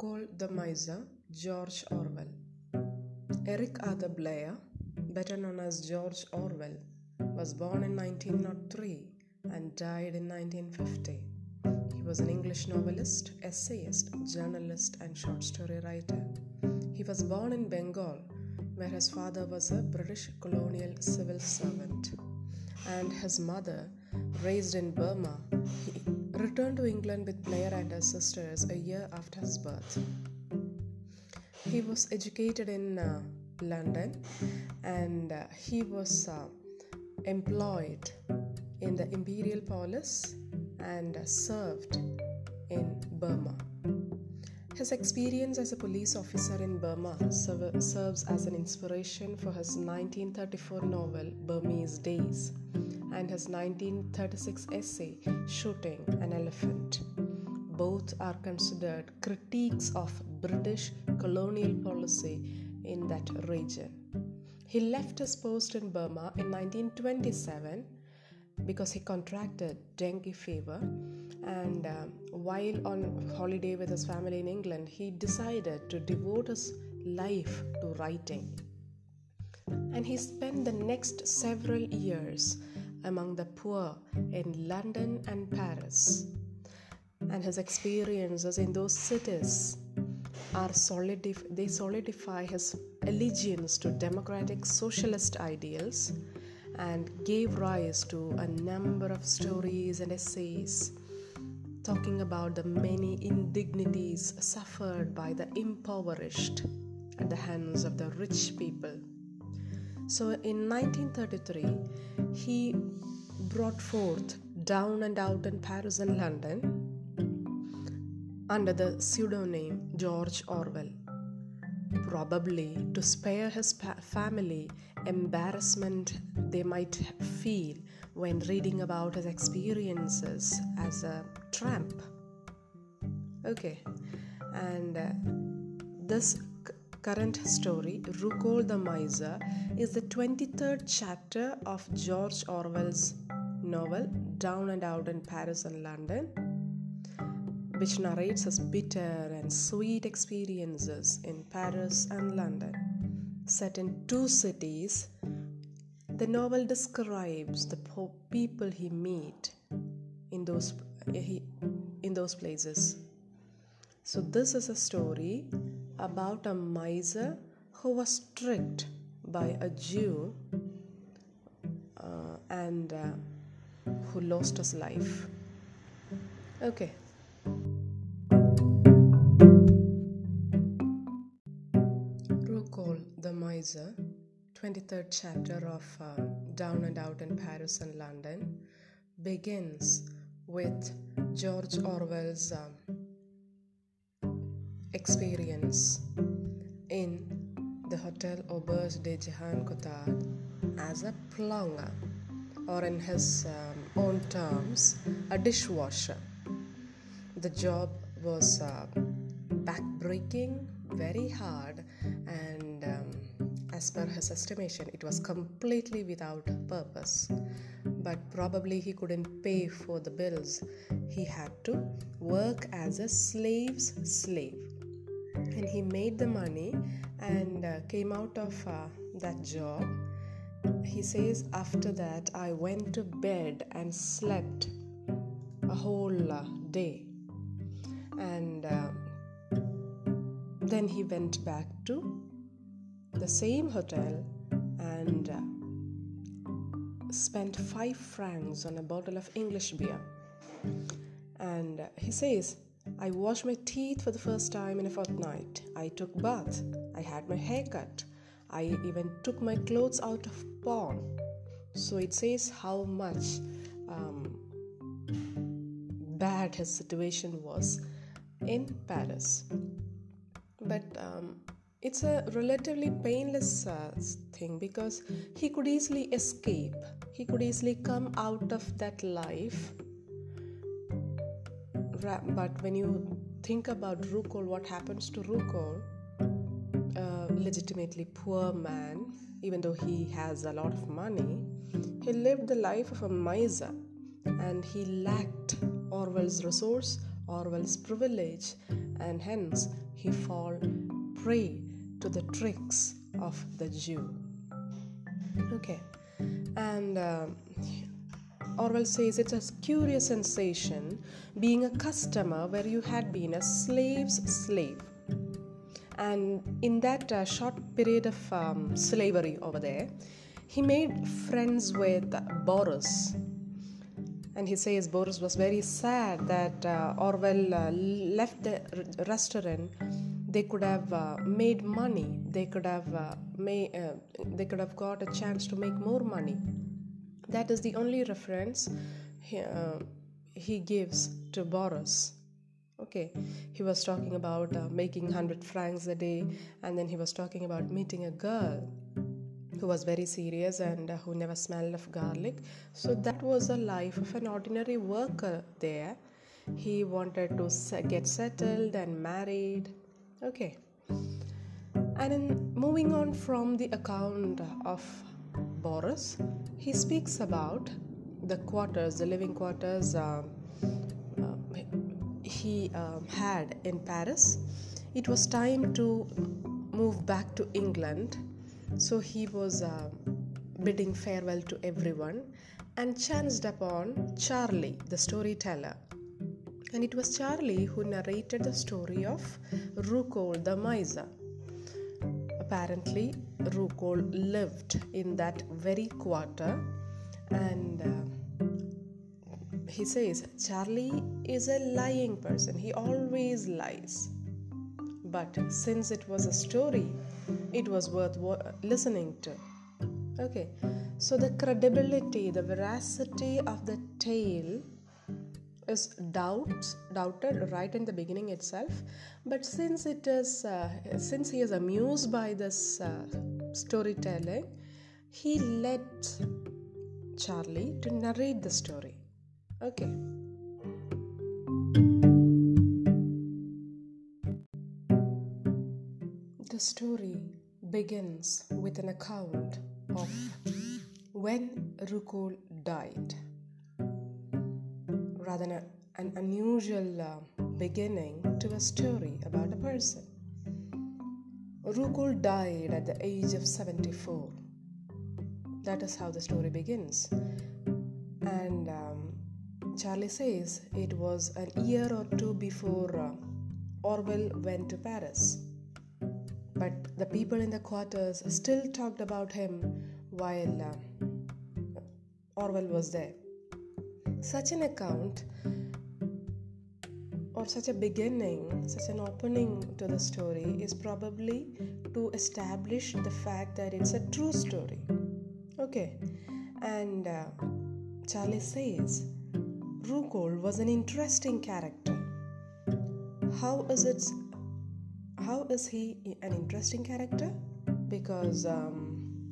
Roucolle the Miser, George Orwell. Eric Arthur Blair, better known as George Orwell, was born in 1903 and died in 1950. He was an English novelist, essayist, journalist, and short story writer. He was born in Bengal, where his father was a British colonial civil servant, and his mother, raised in Burma, he returned to England with Blair and her sisters a year after his birth. He was educated in London, and he was employed in the imperial palace and served in Burma. His experience as a police officer in Burma serves as an inspiration for his 1934 novel Burmese Days and his 1936 essay Shooting an Elephant. Both are considered critiques of British colonial policy in that region. He left his post in Burma in 1927 because he contracted dengue fever, and while on holiday with his family in England, he decided to devote his life to writing. And he spent the next several years among the poor in London and Paris. And his experiences in those cities solidify his allegiance to democratic socialist ideals and gave rise to a number of stories and essays talking about the many indignities suffered by the impoverished at the hands of the rich people. So in 1933, he brought forth Down and Out in Paris and London under the pseudonym George Orwell, probably to spare his family embarrassment they might feel when reading about his experiences as a tramp. Okay, and this current story, Roucolle the Miser, is the 23rd chapter of George Orwell's novel Down and Out in Paris and London, which narrates his bitter and sweet experiences in Paris and London. Set in two cities, the novel describes the poor people he meets in those places. So this is a story about a miser who was tricked by a Jew and who lost his life. Okay. Roucolle the Miser, 23rd chapter of Down and Out in Paris and London, begins with George Orwell's experience in the Hôtel Auberge de Jehan Cottard as a plounger, or in his own terms, a dishwasher. The job was backbreaking, very hard, and as per his estimation, it was completely without purpose. But probably he couldn't pay for the bills. He had to work as a slave's slave. And he made the money and came out of that job. He says, after that, I went to bed and slept a whole day. And then he went back to the same hotel and spent 5 francs on a bottle of English beer. And he says, I washed my teeth for the first time in a fortnight. I took bath. I had my hair cut. I even took my clothes out of pawn. So it says how much bad his situation was in Paris. But it's a relatively painless thing, because he could easily escape. He could easily come out of that life. But when you think about Roucolle, what happens to Roucolle, a legitimately poor man, even though he has a lot of money, he lived the life of a miser, and he lacked Orwell's resource Orwell's privilege, and hence he fall prey to the tricks of the Jew. Okay, and Orwell says it's a curious sensation being a customer where you had been a slave's slave. And in that short period of slavery over there, he made friends with Boris. And he says Boris was very sad that Orwell left the restaurant. They could have made money. They could have they could have got a chance to make more money. That is the only reference he gives to Boris. Okay, he was talking about making 100 francs a day, and then he was talking about meeting a girl who was very serious and who never smelled of garlic. So that was the life of an ordinary worker there. He wanted to get settled and married. Okay, and in moving on from the account of Boris, he speaks about the quarters, the living quarters he had in Paris. It was time to move back to England, so he was bidding farewell to everyone and chanced upon Charlie, the storyteller. And it was Charlie who narrated the story of Roucolle the miser. Apparently, Roucolle lived in that very quarter, and he says Charlie is a lying person. He always lies. But since it was a story, it was worth listening to. Okay, so the credibility, the veracity of the tale is doubted right in the beginning itself, but since it is since he is amused by this storytelling, he led Charlie to narrate the story. Okay. The story begins with an account of when Roucolle died. Rather than an unusual beginning to a story about a person. Roucolle died at the age of 74. That is how the story begins. And Charlie says it was a year or two before Orwell went to Paris. But the people in the quarters still talked about him while Orwell was there. Such an account, or such a beginning, such an opening to the story is probably to establish the fact that it's a true story. Okay, and Charlie says Roucolle was an interesting character. How is he an interesting character? Because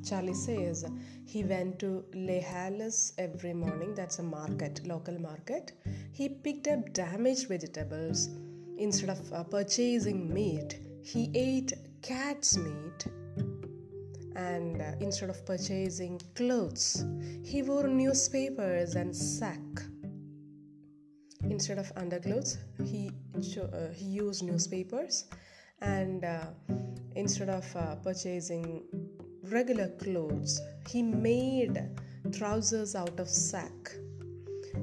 Charlie says he went to Lehalis every morning. That's a market, local market. He picked up damaged vegetables. Instead of purchasing meat, he ate cat's meat. And instead of purchasing clothes, he wore newspapers and sack. Instead of underclothes, he used newspapers. And instead of purchasing regular clothes, he made trousers out of sack,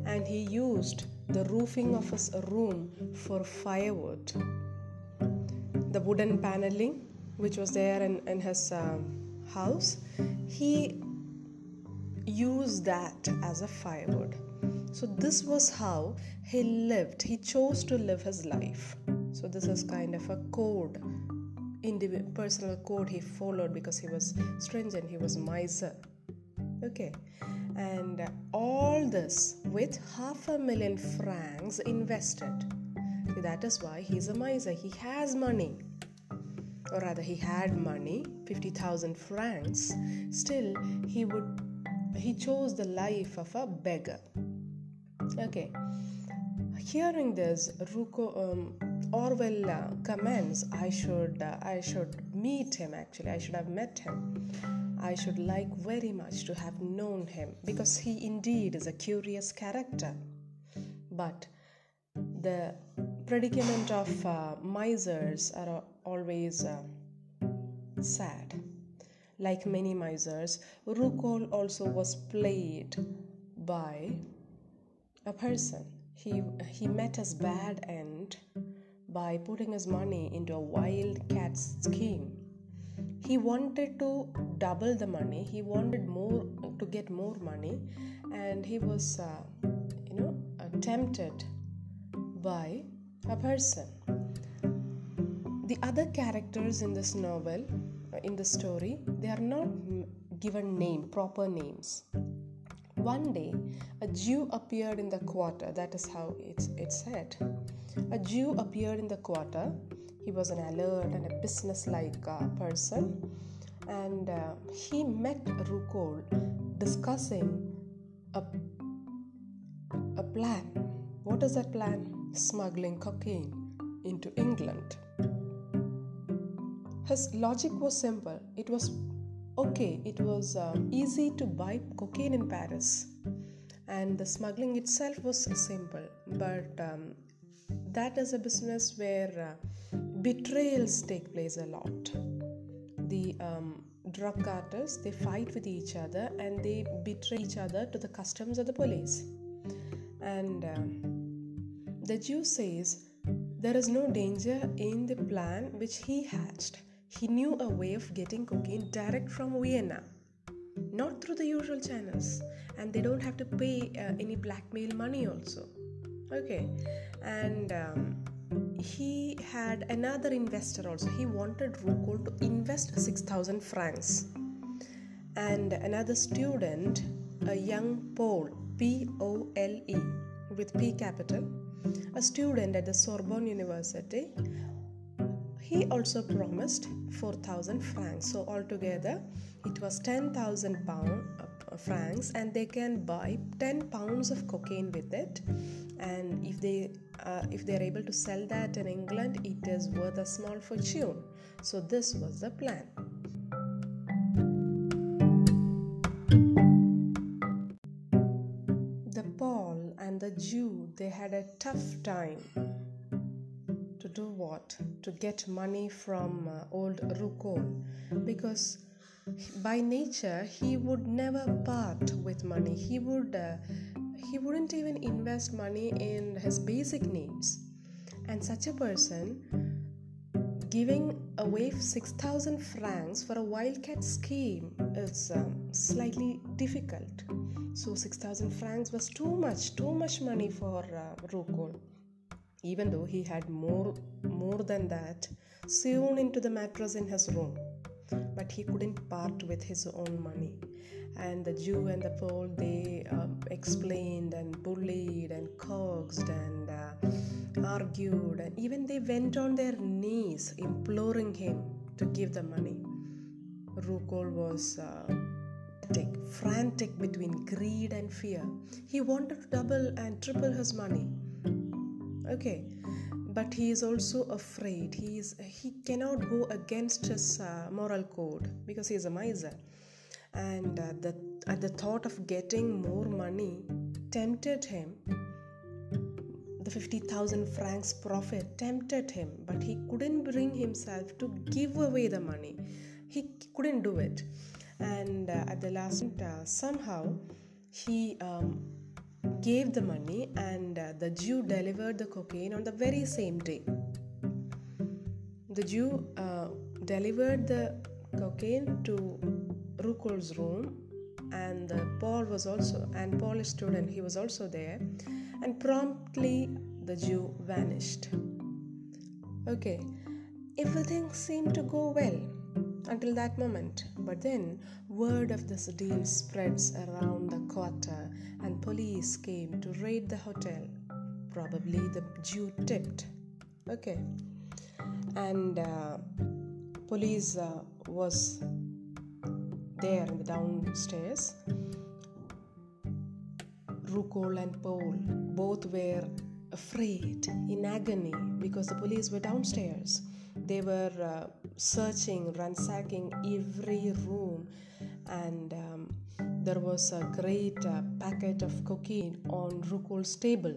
and he used the roofing of his room for firewood. The wooden paneling which was there in his house, he used that as a firewood. So this was how he lived. He chose to live his life. So this is kind of a code, personal code he followed, because he was stringent, he was miser. Okay, and all this with 500,000 francs invested. That is why he's a miser. He has money, or rather he had money, 50,000 francs. Still, he chose the life of a beggar. Okay, hearing this, Orwell comments, I should meet him. Actually, I should have met him. I should like very much to have known him, because he indeed is a curious character. But The predicament of misers are always sad. Like many misers, Roucolle also was played by a person. He met his bad end by putting his money into a wild cat scheme. He wanted to double the money. He wanted more to get more money, and he was, tempted by a person. The other characters in this novel, in the story, they are not given proper names. One day, a Jew appeared in the quarter. That is how it's said. A Jew appeared in the quarter. He was an alert and a business-like person, and he met Roucolle discussing a plan. What is that plan? Smuggling cocaine into England. His logic was simple. It was okay. It was easy to buy cocaine in Paris, and the smuggling itself was simple. But that is a business where betrayals take place a lot. The drug cartels, they fight with each other and they betray each other to the customs of the police. And the Jew says there is no danger in the plan which he hatched. He knew a way of getting cocaine direct from Vienna, not through the usual channels, and they don't have to pay any blackmail money also. Okay, and he had another investor also. He wanted Roucolle to invest 6,000 francs. And another student, a young Pole, Pole, with P capital, a student at the Sorbonne University, he also promised 4,000 francs. So altogether, it was 10,000 francs, and they can buy 10 pounds of cocaine with it. And if they are able to sell that in England, it is worth a small fortune. So this was the plan. The Pole and the Jew, they had a tough time to do what? To get money from old Roucolle, because by nature he would never part with money. He wouldn't even invest money in his basic needs. And such a person giving away 6,000 francs for a wildcat scheme is slightly difficult. So 6,000 francs was too much money for Roucolle. Even though he had more than that sewn into the mattress in his room, but he couldn't part with his own money. And the Jew and the Pole, they explained and bullied and coaxed and argued, and even they went on their knees imploring him to give the money. Roucolle was frantic between greed and fear. He wanted to double and triple his money. Okay, but he is also afraid. He cannot go against his moral code because he is a miser. And the thought of getting more money tempted him. The 50,000 francs profit tempted him, but he couldn't bring himself to give away the money. He couldn't do it. And at the last, somehow he gave the money, and the Jew delivered the cocaine on the very same day. The Jew delivered the cocaine to Roucolle's room, and Paul, a student, he was also there, and promptly the Jew vanished. Okay, everything seemed to go well until that moment, but then word of this deal spreads around the quarter, and police came to raid the hotel. Probably the Jew tipped. Okay, and police was there in the downstairs. Roucolle and Paul both were afraid, in agony, because the police were downstairs. They were searching, ransacking every room, and there was a great packet of cocaine on Roucolle's table.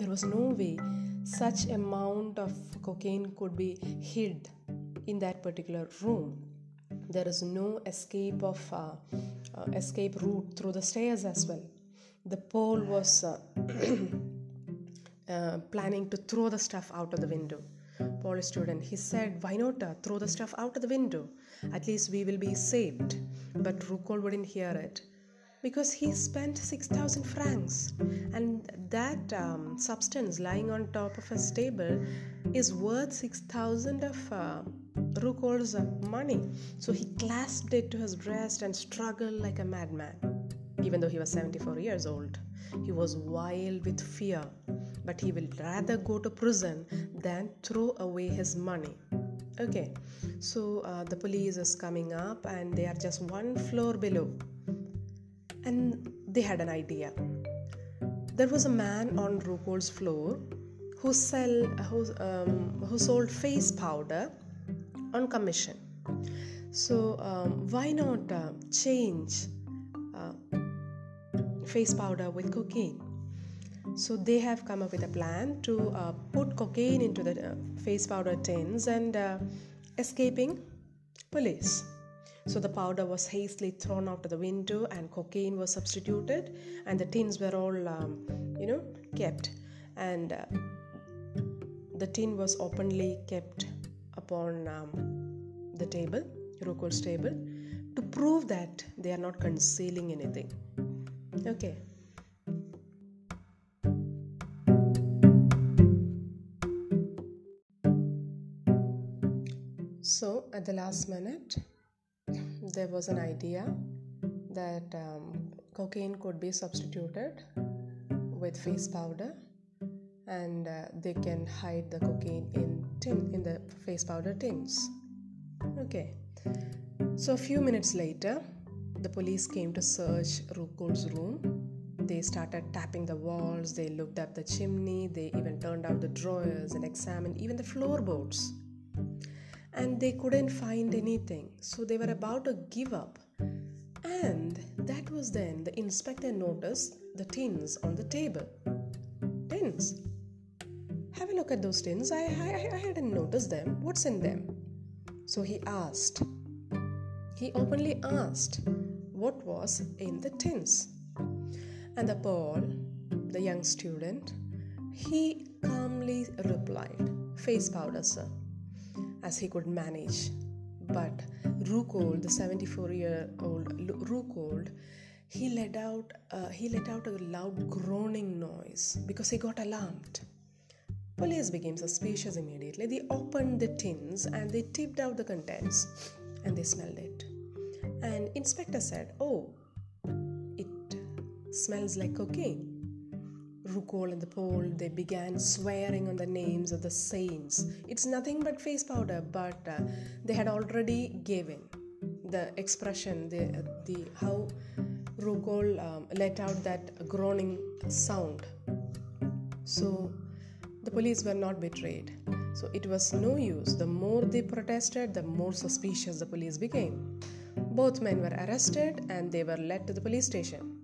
There was no way such amount of cocaine could be hid in that particular room. There is no escape of escape route through the stairs as well. The Pole was planning to throw the stuff out of the window. Polish student, he said, why not throw the stuff out of the window? At least we will be saved. But Roucolle wouldn't hear it, because he spent 6,000 francs. And that substance lying on top of his table is worth 6,000 of Roucolle's money. So he clasped it to his breast and struggled like a madman. Even though he was 74 years old, he was wild with fear. But he will rather go to prison than throw away his money. Okay, so the police is coming up and they are just one floor below. And they had an idea. There was a man on Roucolle's floor who sold face powder on commission. So why not change face powder with cocaine? So they have come up with a plan to put cocaine into the face powder tins and escaping police. So the powder was hastily thrown out of the window and cocaine was substituted, and the tins were all, kept. And the tin was openly kept upon the table, Roucolle's table, to prove that they are not concealing anything. Okay. So at the last minute, there was an idea that cocaine could be substituted with face powder, and they can hide the cocaine in the face powder tins. Okay, so a few minutes later, the police came to search Roucolle's room. They started tapping the walls, they looked up the chimney, they even turned out the drawers and examined even the floorboards. And they couldn't find anything, so they were about to give up. And that was then the inspector noticed the tins on the table. Tins? Have a look at those tins. I hadn't noticed them. What's in them? So he asked. He openly asked what was in the tins. And the Paul, the young student, he calmly replied, "Face powder, sir," as he could manage. But Roucolle, the 74-year-old Roucolle, he let out a loud groaning noise because he got alarmed. Police became suspicious immediately. They opened the tins and they tipped out the contents and they smelled it. And inspector said, "Oh, it smells like cocaine." Roucolle and the Pole, they began swearing on the names of the saints. It's nothing but face powder, but they had already given the expression, how Roucolle let out that groaning sound. So the police were not betrayed. So it was no use. The more they protested, the more suspicious the police became. Both men were arrested and they were led to the police station.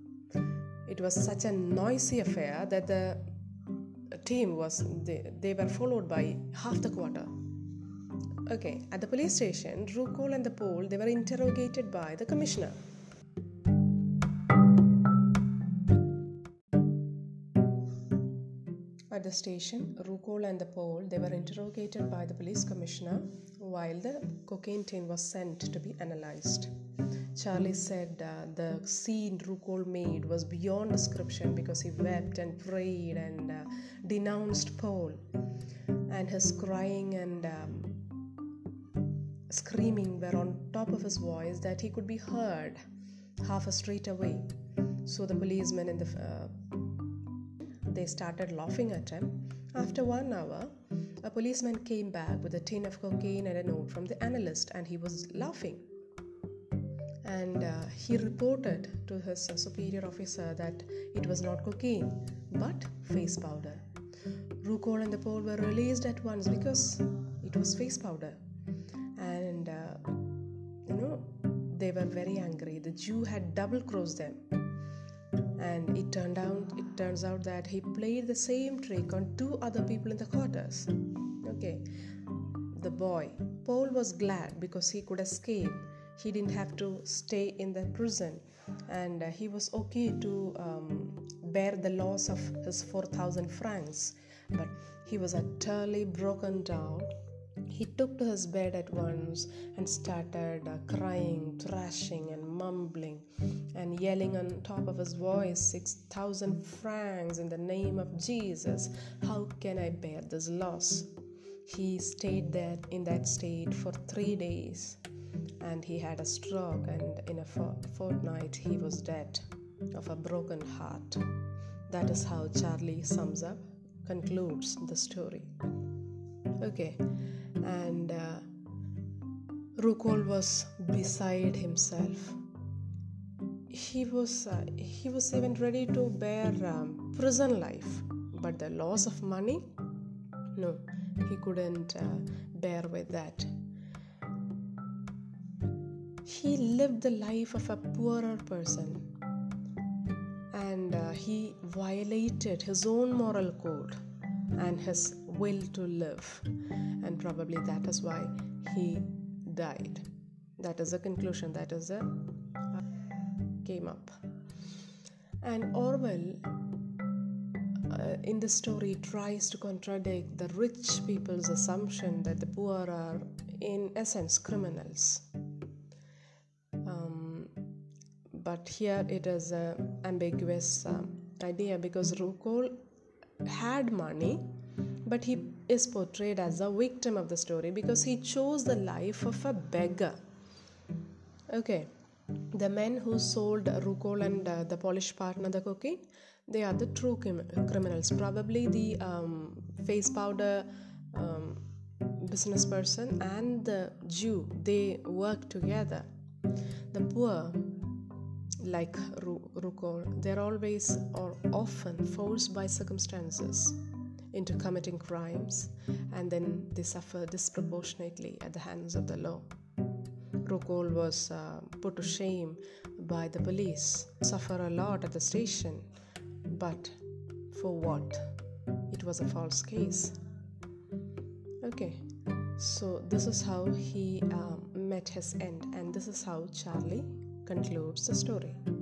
It was such a noisy affair that the team they were followed by half the quarter. Okay, at the police station, Roucolle and the Pole, they were interrogated by the commissioner. At the station, Roucolle and the Pole, they were interrogated by the police commissioner while the cocaine tin was sent to be analyzed. Charlie said the scene Roucolle made was beyond description because he wept and prayed and denounced Paul. And his crying and screaming were on top of his voice that he could be heard half a street away. So the policemen in they started laughing at him. After 1 hour, a policeman came back with a tin of cocaine and a note from the analyst, and he was laughing. And he reported to his superior officer that it was not cocaine, but face powder. Roucolle and the Pole were released at once because it was face powder. And, they were very angry. The Jew had double-crossed them. and it turns out that he played the same trick on two other people in the quarters. Okay, the boy, Paul, was glad because he could escape. He didn't have to stay in the prison, and he was okay to bear the loss of his 4,000 francs, but he was utterly broken down. He took to his bed at once and started crying, thrashing and mumbling and yelling on top of his voice, 6,000 francs in the name of Jesus. How can I bear this loss? He stayed there in that state for 3 days, and he had a stroke, and in a fortnight he was dead of a broken heart. That is how Charlie concludes the story. Okay, and Roucolle was beside himself. He was even ready to bear prison life, but the loss of money, no, he couldn't bear with that. He lived the life of a poorer person, and he violated his own moral code and his will to live, and probably that is why he died. That is the conclusion that is came up. And Orwell in the story tries to contradict the rich people's assumption that the poor are in essence criminals, but here it is an ambiguous idea, because Roucolle had money, but he is portrayed as a victim of the story because he chose the life of a beggar. Okay, the men who sold Roucolle and the Polish partner the cookie, they are the true criminals. Probably the face powder business person and the Jew, they work together. The poor, like Roucolle, they're always or often forced by circumstances into committing crimes, and then they suffer disproportionately at the hands of the law. Roucolle was put to shame by the police, suffered a lot at the station, but for what? It was a false case. Okay, so this is how he met his end, and this is how Charlie concludes the story.